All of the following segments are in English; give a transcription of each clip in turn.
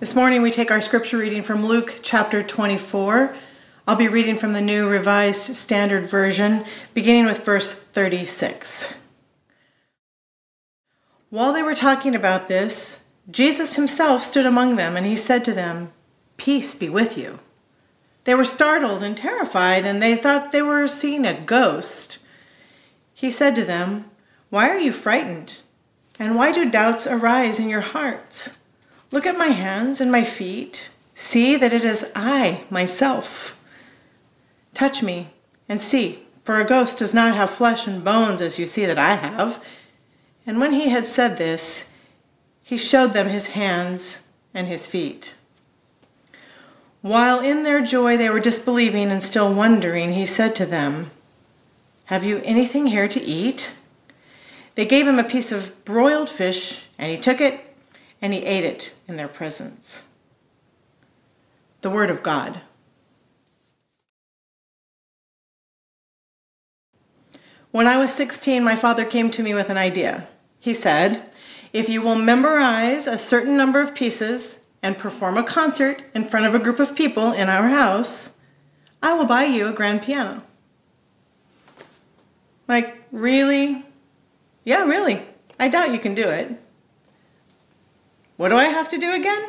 This morning we take our scripture reading from Luke chapter 24. I'll be reading from the New Revised Standard Version, beginning with verse 36. While they were talking about this, Jesus himself stood among them, and he said to them, "Peace be with you." They were startled and terrified, and they thought they were seeing a ghost. He said to them, "Why are you frightened? And why do doubts arise in your hearts? Look at my hands and my feet. See that it is I myself. Touch me and see, for a ghost does not have flesh and bones as you see that I have." And when he had said this, he showed them his hands and his feet. While in their joy they were disbelieving and still wondering, he said to them, "Have you anything here to eat?" They gave him a piece of broiled fish, and he took it, and he ate it in their presence. The Word of God. When I was 16, my father came to me with an idea. He said, "If you will memorize a certain number of pieces and perform a concert in front of a group of people in our house, I will buy you a grand piano." Like, really? Yeah, really. I doubt you can do it. What do I have to do again?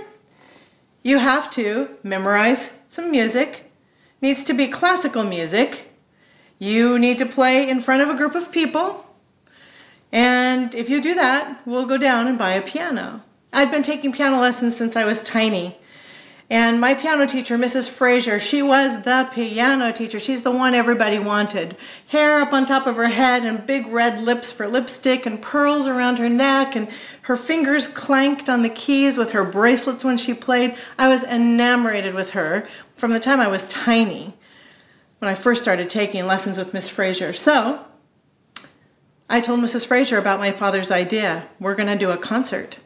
You have to memorize some music. Needs to be classical music. You need to play in front of a group of people. And if you do that, we'll go down and buy a piano. I'd been taking piano lessons since I was tiny. And my piano teacher, Mrs. Frazier, she was the piano teacher. She's the one everybody wanted. Hair up on top of her head and big red lips for lipstick and pearls around her neck, and her fingers clanked on the keys with her bracelets when she played. I was enamored with her from the time I was tiny when I first started taking lessons with Miss Frazier. So I told Mrs. Frazier about my father's idea. We're going to do a concert.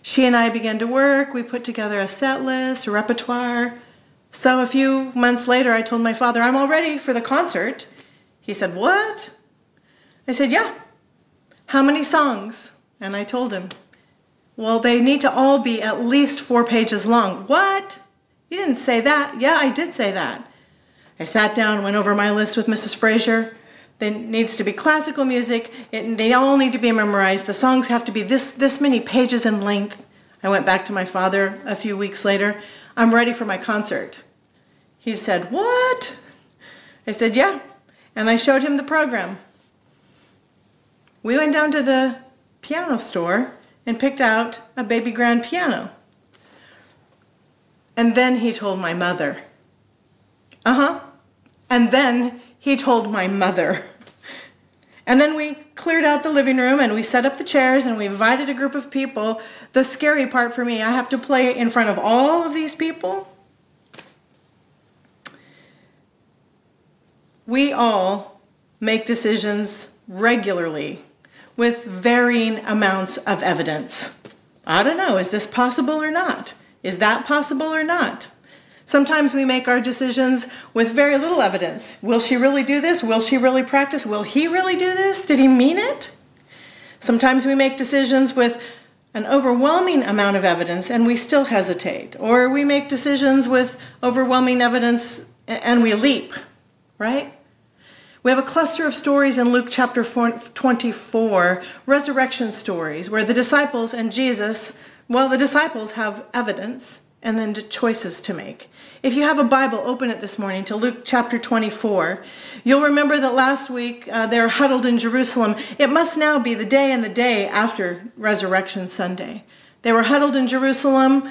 She and I began to work. We put together a set list, a repertoire. So a few months later, I told my father, "I'm all ready for the concert." He said, "What?" I said, "Yeah." "How many songs?" And I told him. "Well, they need to all be at least 4 pages long." "What? You didn't say that." "Yeah, I did say that." I sat down and went over my list with Mrs. Frazier. There needs to be classical music. They all need to be memorized. The songs have to be this many pages in length. I went back to my father a few weeks later. "I'm ready for my concert." He said, "What?" I said, "Yeah." And I showed him the program. We went down to the piano store and picked out a baby grand piano. And then he told my mother. And then he told my mother. And then we cleared out the living room, and we set up the chairs, and we invited a group of people. The scary part for me, I have to play in front of all of these people. We all make decisions regularly with varying amounts of evidence. I don't know, is this possible or not? Is that possible or not? Sometimes we make our decisions with very little evidence. Will she really do this? Will she really practice? Will he really do this? Did he mean it? Sometimes we make decisions with an overwhelming amount of evidence and we still hesitate. Or we make decisions with overwhelming evidence and we leap, right? We have a cluster of stories in Luke chapter 24, resurrection stories, where the disciples and Jesus, well, the disciples have evidence and then choices to make. If you have a Bible, open it this morning to Luke chapter 24. You'll remember that last week they were huddled in Jerusalem. It must now be the day after Resurrection Sunday. They were huddled in Jerusalem,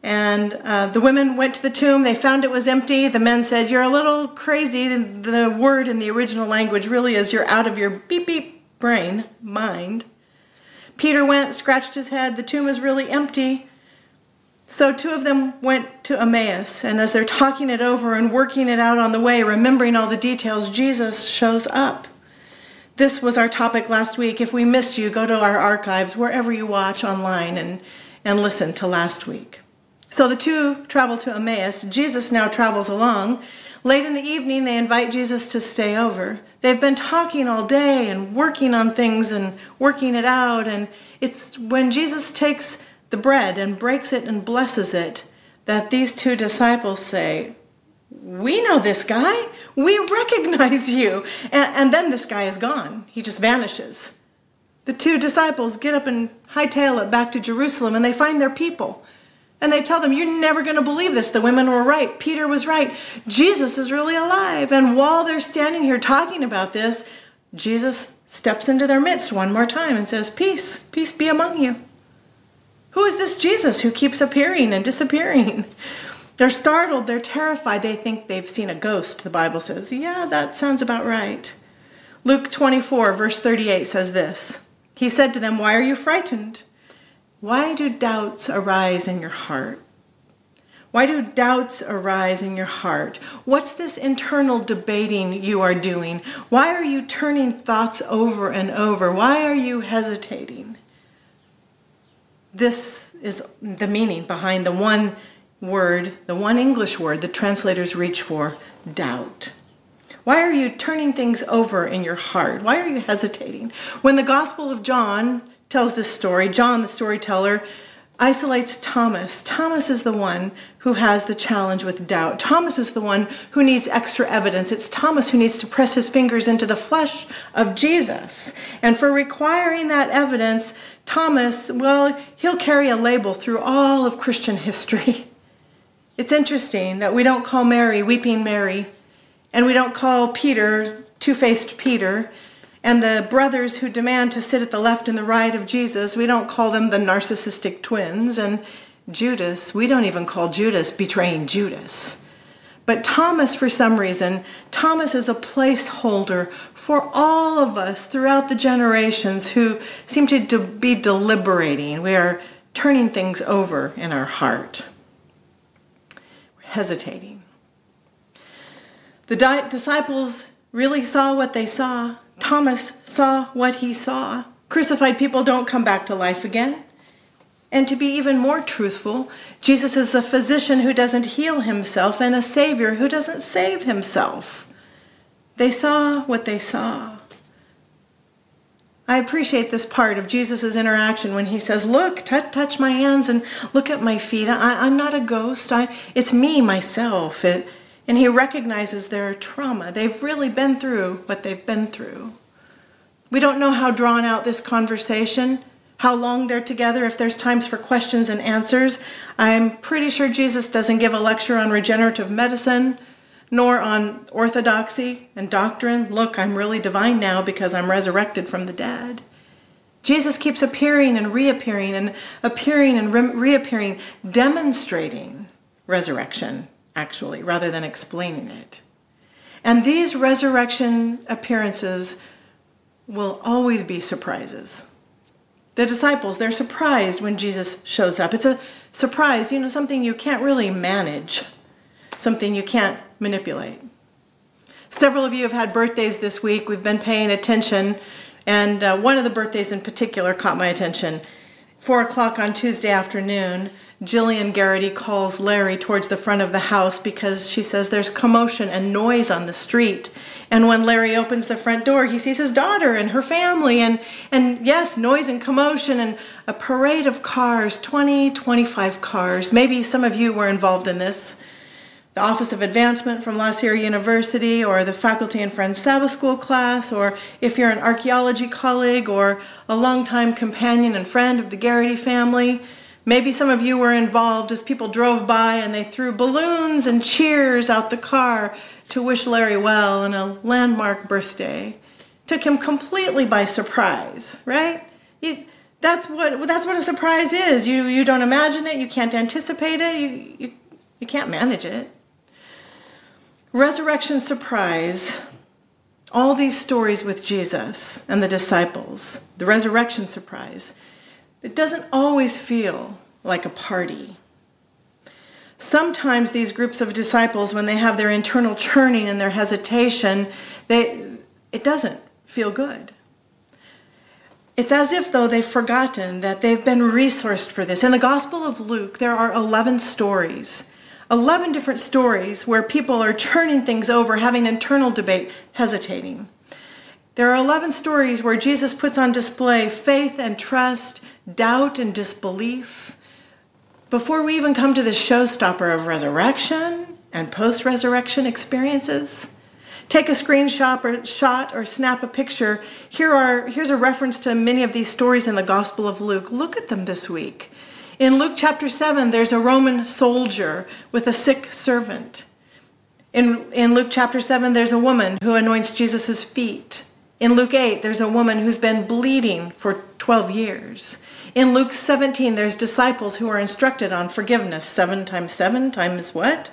and the women went to the tomb. They found it was empty. The men said, "You're a little crazy." The word in the original language really is, "You're out of your beep beep brain, mind." Peter went, scratched his head. The tomb is really empty. So 2 of them went to Emmaus, and as they're talking it over and working it out on the way, remembering all the details, Jesus shows up. This was our topic last week. If we missed you, go to our archives, wherever you watch online, and listen to last week. So the 2 travel to Emmaus. Jesus now travels along. Late in the evening, they invite Jesus to stay over. They've been talking all day and working on things and working it out, and it's when Jesus takes the bread and breaks it and blesses it, that these two disciples say, "We know this guy. We recognize you." And then this guy is gone. He just vanishes. The two disciples get up and hightail it back to Jerusalem, and they find their people. And they tell them, "You're never going to believe this. The women were right. Peter was right. Jesus is really alive." And while they're standing here talking about this, Jesus steps into their midst one more time and says, "Peace, peace be among you." Who is this Jesus who keeps appearing and disappearing? They're startled. They're terrified. They think they've seen a ghost, the Bible says. Yeah, that sounds about right. Luke 24, verse 38 says this. He said to them, "Why are you frightened? Why do doubts arise in your heart? Why do doubts arise in your heart? What's this internal debating you are doing? Why are you turning thoughts over and over? Why are you hesitating?" This is the meaning behind the one word, the one English word the translators reach for, doubt. Why are you turning things over in your heart? Why are you hesitating? When the Gospel of John tells this story, John, the storyteller, isolates Thomas. Thomas is the one who has the challenge with doubt. Thomas is the one who needs extra evidence. It's Thomas who needs to press his fingers into the flesh of Jesus. And for requiring that evidence, Thomas, well, he'll carry a label through all of Christian history. It's interesting that we don't call Mary Weeping Mary, and we don't call Peter Two-Faced Peter. And the brothers who demand to sit at the left and the right of Jesus, we don't call them the narcissistic twins. And Judas, we don't even call Judas betraying Judas. But Thomas, for some reason, Thomas is a placeholder for all of us throughout the generations who seem to be deliberating. We are turning things over in our heart. We're hesitating. The disciples really saw what they saw. Thomas saw what he saw. Crucified people don't come back to life again. And to be even more truthful, Jesus is a physician who doesn't heal himself and a savior who doesn't save himself. They saw what they saw. I appreciate this part of Jesus' interaction when he says, "Look, touch my hands and look at my feet. I'm not a ghost. It's me, myself." And he recognizes their trauma. They've really been through what they've been through. We don't know how drawn out this conversation, how long they're together, if there's times for questions and answers. I'm pretty sure Jesus doesn't give a lecture on regenerative medicine, nor on orthodoxy and doctrine. "Look, I'm really divine now because I'm resurrected from the dead." Jesus keeps appearing and reappearing and appearing and reappearing, demonstrating resurrection, actually, rather than explaining it. And these resurrection appearances will always be surprises. The disciples, they're surprised when Jesus shows up. It's a surprise, something you can't really manage, something you can't manipulate. Several of you have had birthdays this week. We've been paying attention, and one of the birthdays in particular caught my attention. 4:00 on Tuesday afternoon, Jillian Garrity calls Larry towards the front of the house because she says there's commotion and noise on the street. And when Larry opens the front door, he sees his daughter and her family and yes, noise and commotion and a parade of cars, 20, 25 cars. Maybe some of you were involved in this. The Office of Advancement from La Sierra University, or the Faculty and Friends Sabbath School class, or if you're an archaeology colleague or a longtime companion and friend of the Garrity family. Maybe some of you were involved as people drove by and they threw balloons and cheers out the car to wish Larry well on a landmark birthday. Took him completely by surprise, right? That's what a surprise is. You don't imagine it. You can't anticipate it. You can't manage it. Resurrection surprise. All these stories with Jesus and the disciples. The resurrection surprise. It doesn't always feel like a party. Sometimes these groups of disciples, when they have their internal churning and their hesitation, it doesn't feel good. It's as if, though, they've forgotten that they've been resourced for this. In the Gospel of Luke, there are 11 stories, 11 different stories where people are churning things over, having internal debate, hesitating. There are 11 stories where Jesus puts on display faith and trust, doubt and disbelief, Before we even come to the showstopper of resurrection and post-resurrection experiences, take a screenshot or snap a picture. Here's a reference to many of these stories in the Gospel of Luke. Look at them this week. In Luke chapter 7, there's a Roman soldier with a sick servant. In Luke chapter 7, there's a woman who anoints Jesus' feet. In Luke 8, there's a woman who's been bleeding for 12 years. In Luke 17, there's disciples who are instructed on forgiveness. 7 times 7 times what?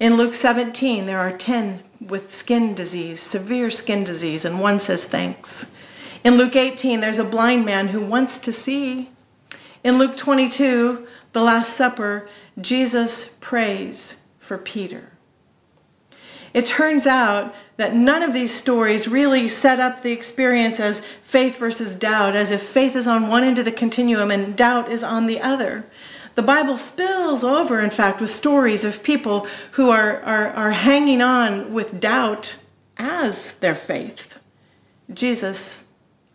In Luke 17, there are 10 with skin disease, severe skin disease, and one says thanks. In Luke 18, there's a blind man who wants to see. In Luke 22, the Last Supper, Jesus prays for Peter. It turns out that none of these stories really set up the experience as faith versus doubt, as if faith is on one end of the continuum and doubt is on the other. The Bible spills over, in fact, with stories of people who are hanging on with doubt as their faith. Jesus,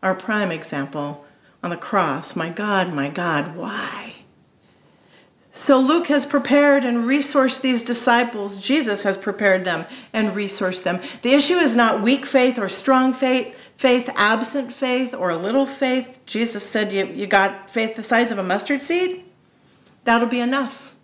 our prime example, on the cross, my God, why? So Luke has prepared and resourced these disciples. Jesus has prepared them and resourced them. The issue is not weak faith or strong faith, absent faith or little faith. Jesus said, you got faith the size of a mustard seed? That'll be enough.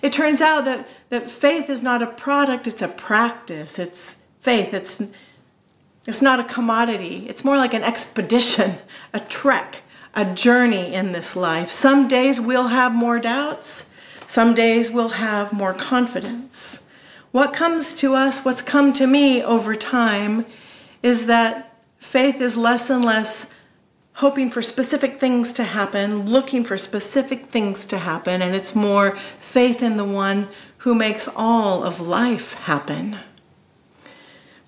It turns out that faith is not a product, it's a practice. It's faith, it's not a commodity. It's more like an expedition, a trek, a journey in this life. Some days we'll have more doubts. Some days we'll have more confidence. What comes to us, what's come to me over time, is that faith is less and less hoping for specific things to happen, looking for specific things to happen, and it's more faith in the one who makes all of life happen.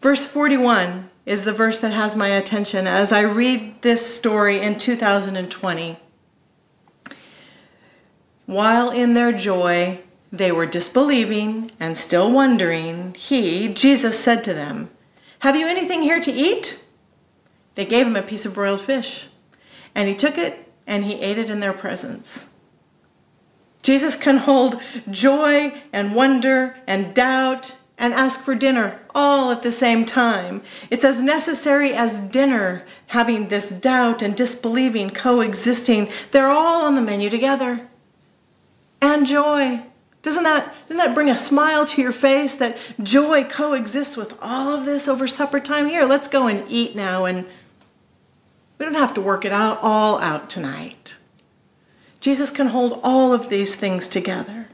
Verse 41 is the verse that has my attention as I read this story in 2020. While in their joy, they were disbelieving and still wondering, he, Jesus, said to them, "Have you anything here to eat?" They gave him a piece of broiled fish, and he took it and he ate it in their presence. Jesus can hold joy and wonder and doubt and ask for dinner all at the same time. It's as necessary as dinner, having this doubt and disbelieving coexisting. They're all on the menu together. And joy. Doesn't that bring a smile to your face that joy coexists with all of this over supper time? Here, let's go and eat now, and we don't have to work it out all out tonight. Jesus can hold all of these things together.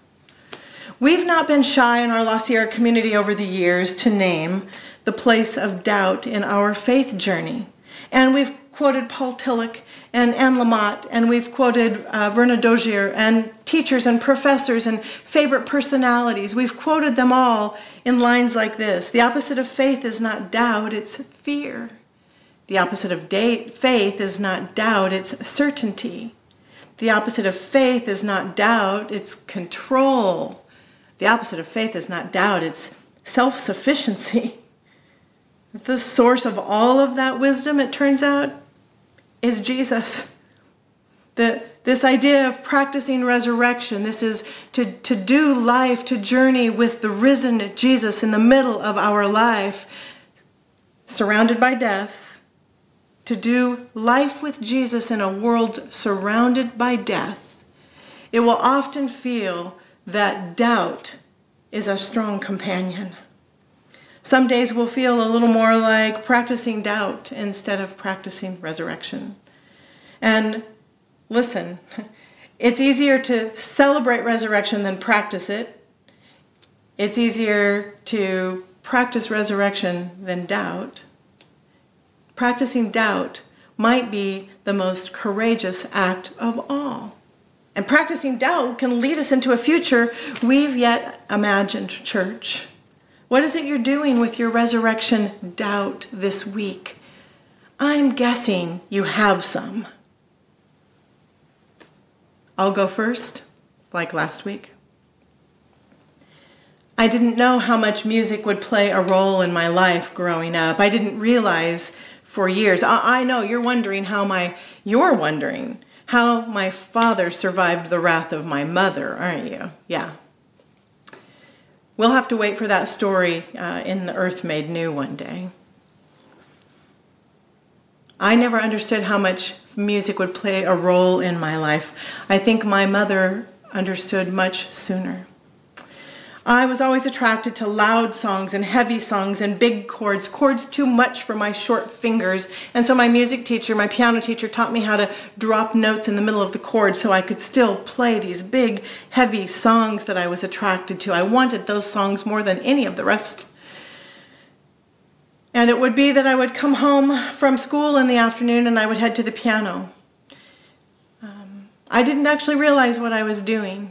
We've not been shy in our La Sierra community over the years to name the place of doubt in our faith journey. And we've quoted Paul Tillich and Anne Lamott, and we've quoted Verna Dozier, and teachers and professors and favorite personalities. We've quoted them all in lines like this. The opposite of faith is not doubt, it's fear. The opposite of faith is not doubt, it's certainty. The opposite of faith is not doubt, it's control. The opposite of faith is not doubt, it's self-sufficiency. The source of all of that wisdom, it turns out, is Jesus. This idea of practicing resurrection, this is to do life, to journey with the risen Jesus in the middle of our life, surrounded by death, to do life with Jesus in a world surrounded by death. It will often feel that doubt is a strong companion. Some days we'll feel a little more like practicing doubt instead of practicing resurrection. And listen, it's easier to celebrate resurrection than practice it. It's easier to practice resurrection than doubt. Practicing doubt might be the most courageous act of all. And practicing doubt can lead us into a future we've yet imagined, church. What is it you're doing with your resurrection doubt this week? I'm guessing you have some. I'll go first, like last week. I didn't know how much music would play a role in my life growing up. I didn't realize for years. I know you're wondering how my father survived the wrath of my mother, aren't you? Yeah. We'll have to wait for that story in The Earth Made New one day. I never understood how much music would play a role in my life. I think my mother understood much sooner. I was always attracted to loud songs and heavy songs and big chords, chords too much for my short fingers. And so my music teacher, my piano teacher, taught me how to drop notes in the middle of the chord so I could still play these big, heavy songs that I was attracted to. I wanted those songs more than any of the rest. And it would be that I would come home from school in the afternoon and I would head to the piano. I didn't actually realize what I was doing.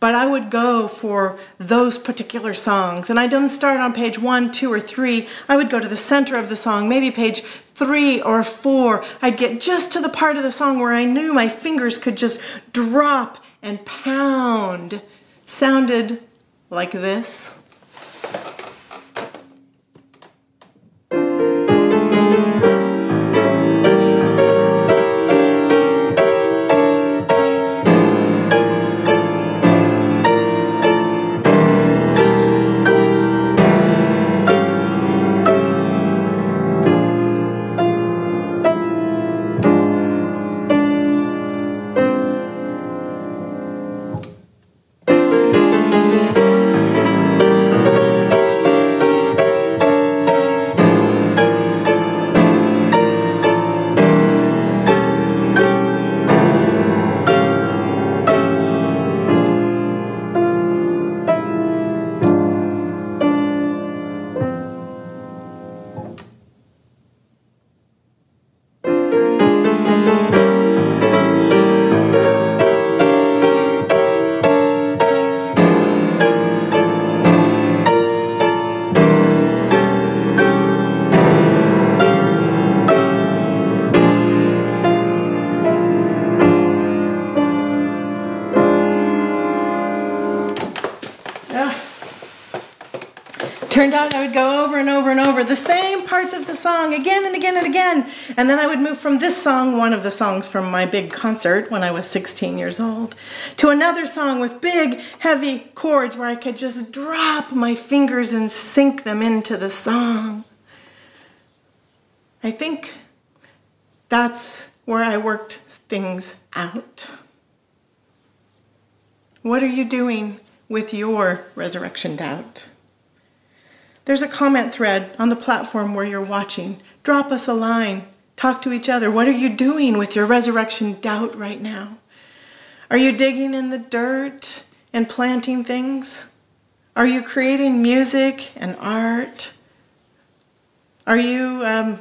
But I would go for those particular songs. And I didn't start on page 1, 2, or 3. I would go to the center of the song, maybe page 3 or 4. I'd get just to the part of the song where I knew my fingers could just drop and pound. Sounded like this. Turned out I would go over and over and over the same parts of the song again and again and again. And then I would move from this song, one of the songs from my big concert when I was 16 years old, to another song with big, heavy chords where I could just drop my fingers and sink them into the song. I think that's where I worked things out. What are you doing with your resurrection doubt? There's a comment thread on the platform where you're watching. Drop us a line. Talk to each other. What are you doing with your resurrection doubt right now? Are you digging in the dirt and planting things? Are you creating music and art? Are you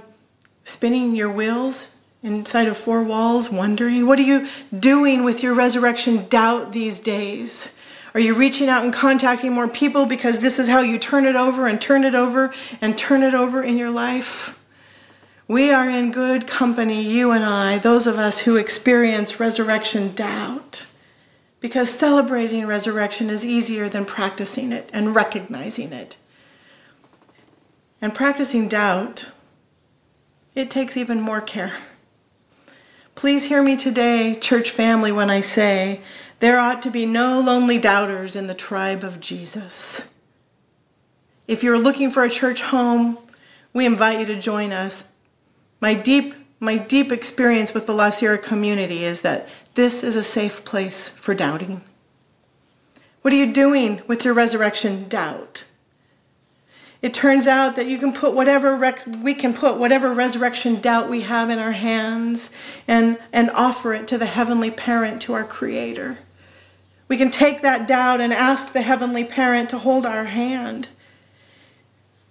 spinning your wheels inside of 4 walls, wondering? What are you doing with your resurrection doubt these days? Are you reaching out and contacting more people because this is how you turn it over and turn it over and turn it over in your life? We are in good company, you and I, those of us who experience resurrection doubt, because celebrating resurrection is easier than practicing it and recognizing it. And practicing doubt, it takes even more care. Please hear me today, church family, when I say, there ought to be no lonely doubters in the tribe of Jesus. If you're looking for a church home, we invite you to join us. My deep experience with the La Sierra community is that this is a safe place for doubting. What are you doing with your resurrection doubt? It turns out that we can put whatever resurrection doubt we have in our hands and offer it to the Heavenly Parent, to our Creator. We can take that doubt and ask the Heavenly Parent to hold our hand.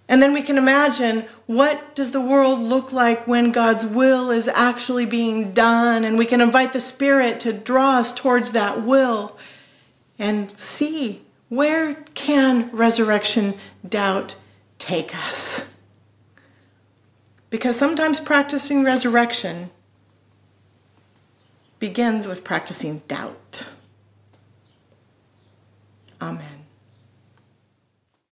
And then we can imagine, what does the world look like when God's will is actually being done? And we can invite the Spirit to draw us towards that will and see, where can resurrection doubt take us? Because sometimes practicing resurrection begins with practicing doubt. Amen.